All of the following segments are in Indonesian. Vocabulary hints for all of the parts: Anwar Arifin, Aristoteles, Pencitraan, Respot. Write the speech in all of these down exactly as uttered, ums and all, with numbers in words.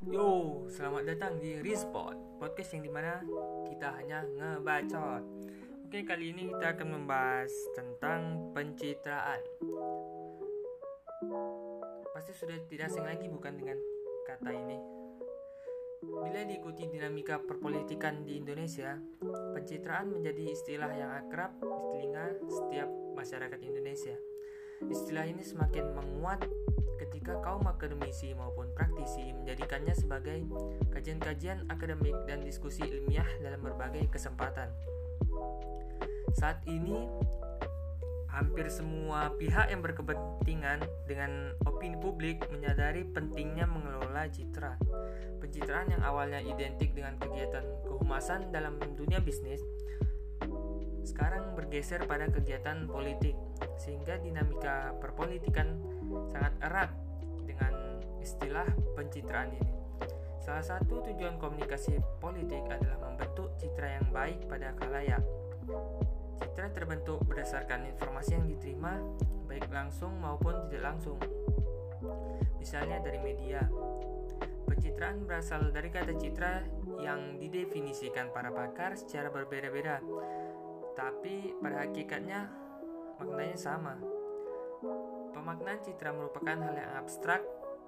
Yo, selamat datang di Respot, podcast yang dimana kita hanya ngebacot. Oke, kali ini kita akan membahas tentang pencitraan. Pasti sudah tidak asing lagi bukan dengan kata ini. Bila diikuti dinamika perpolitikan di Indonesia, pencitraan menjadi istilah yang akrab di telinga setiap masyarakat Indonesia. Istilah ini semakin menguat ketika kaum akademisi maupun praktisi menjadikannya sebagai kajian-kajian akademik dan diskusi ilmiah dalam berbagai kesempatan. Saat ini, hampir semua pihak yang berkepentingan dengan opini publik menyadari pentingnya mengelola citra. Pencitraan yang awalnya identik dengan kegiatan kehumasan dalam dunia bisnis, sekarang bergeser pada kegiatan politik, sehingga dinamika perpolitikan sangat erat dengan istilah pencitraan ini. Salah satu tujuan komunikasi politik adalah membentuk citra yang baik pada khalayak. Citra terbentuk berdasarkan informasi yang diterima, baik langsung maupun tidak langsung. Misalnya dari media. Pencitraan berasal dari kata citra yang didefinisikan para pakar secara berbeda-beda, tapi pada hakikatnya maknanya sama. Pemaknaan citra merupakan hal yang abstrak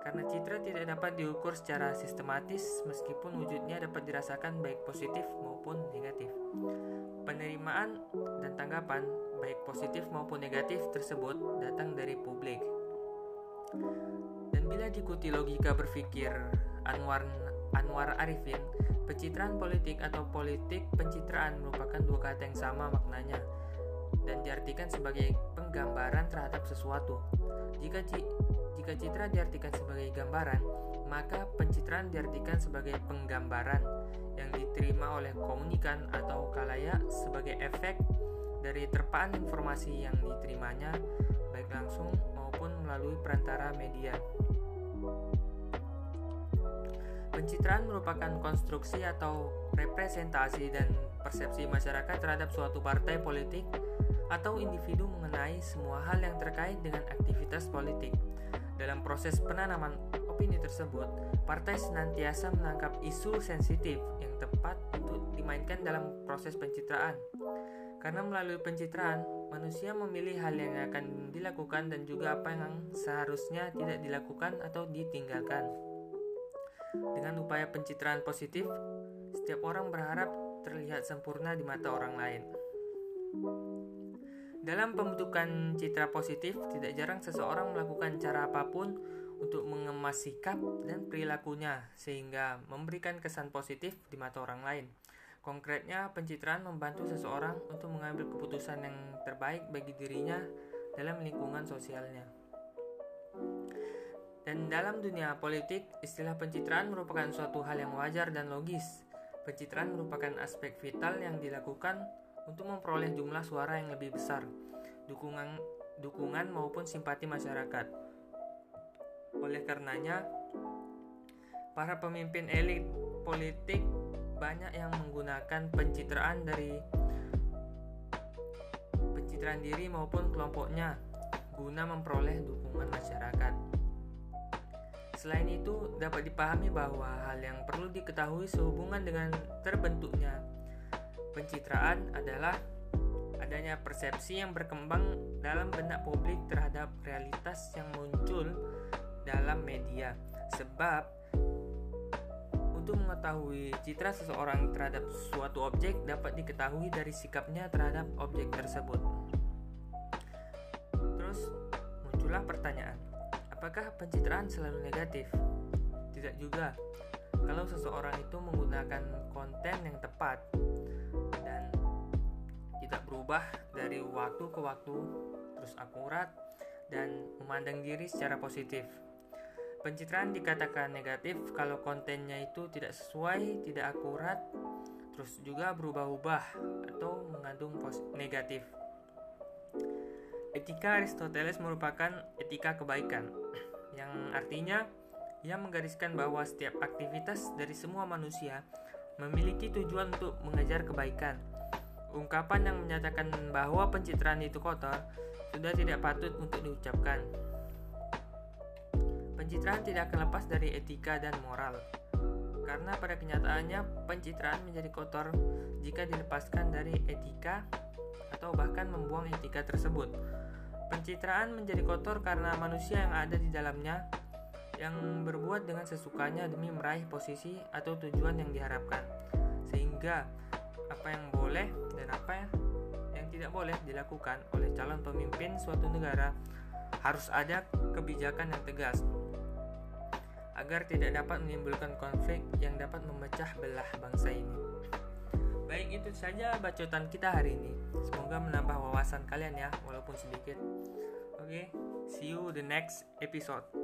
karena citra tidak dapat diukur secara sistematis meskipun wujudnya dapat dirasakan baik positif maupun negatif. Penerimaan dan tanggapan baik positif maupun negatif tersebut datang dari publik. Dan bila diikuti logika berpikir Anwar Anwar Arifin, pencitraan politik atau politik pencitraan merupakan dua kata yang sama maknanya dan diartikan sebagai penggambaran terhadap sesuatu. Jika ci, jika citra diartikan sebagai gambaran, maka pencitraan diartikan sebagai penggambaran yang diterima oleh komunikan atau khalayak sebagai efek dari terpaan informasi yang diterimanya baik langsung maupun melalui perantara media. Pencitraan merupakan konstruksi atau representasi dan persepsi masyarakat terhadap suatu partai politik atau individu mengenai semua hal yang terkait dengan aktivitas politik. Dalam proses penanaman opini tersebut, partai senantiasa menangkap isu sensitif yang tepat untuk dimainkan dalam proses pencitraan. Karena melalui pencitraan, manusia memilih hal yang akan dilakukan dan juga apa yang seharusnya tidak dilakukan atau ditinggalkan. Dengan upaya pencitraan positif, setiap orang berharap terlihat sempurna di mata orang lain. Dalam pembentukan citra positif, tidak jarang seseorang melakukan cara apapun untuk mengemas sikap dan perilakunya sehingga memberikan kesan positif di mata orang lain. Konkretnya, pencitraan membantu seseorang untuk mengambil keputusan yang terbaik bagi dirinya dalam lingkungan sosialnya. Dan dalam dunia politik, istilah pencitraan merupakan suatu hal yang wajar dan logis. Pencitraan merupakan aspek vital yang dilakukan untuk memperoleh jumlah suara yang lebih besar, dukungan, dukungan maupun simpati masyarakat. Oleh karenanya, para pemimpin elit politik banyak yang menggunakan pencitraan dari pencitraan diri maupun kelompoknya guna memperoleh dukungan masyarakat. Selain itu, dapat dipahami bahwa hal yang perlu diketahui sehubungan dengan terbentuknya pencitraan adalah adanya persepsi yang berkembang dalam benak publik terhadap realitas yang muncul dalam media. Sebab, untuk mengetahui citra seseorang terhadap suatu objek dapat diketahui dari sikapnya terhadap objek tersebut. Terus muncullah pertanyaan, apakah pencitraan selalu negatif? Tidak juga, kalau seseorang itu menggunakan konten yang tepat dan tidak berubah dari waktu ke waktu, terus akurat dan memandang diri secara positif. Pencitraan dikatakan negatif kalau kontennya itu tidak sesuai, tidak akurat, terus juga berubah-ubah atau mengandung pos- negatif. Etika Aristoteles merupakan etika kebaikan, yang artinya ia menggariskan bahwa setiap aktivitas dari semua manusia memiliki tujuan untuk mengejar kebaikan. Ungkapan yang menyatakan bahwa pencitraan itu kotor sudah tidak patut untuk diucapkan. Pencitraan tidak akan lepas dari etika dan moral. karena pada kenyataannya pencitraan menjadi kotor jika dilepaskan dari etika atau bahkan membuang etika tersebut. Pencitraan menjadi kotor karena manusia yang ada di dalamnya yang berbuat dengan sesukanya demi meraih posisi atau tujuan yang diharapkan, sehingga apa yang boleh dan apa yang, yang tidak boleh dilakukan oleh calon pemimpin suatu negara harus ada kebijakan yang tegas agar tidak dapat menimbulkan konflik yang dapat memecah belah bangsa ini. Baik, itu saja bacotan kita hari ini. Semoga menambah wawasan kalian ya, walaupun sedikit. Oke, see you the next episode.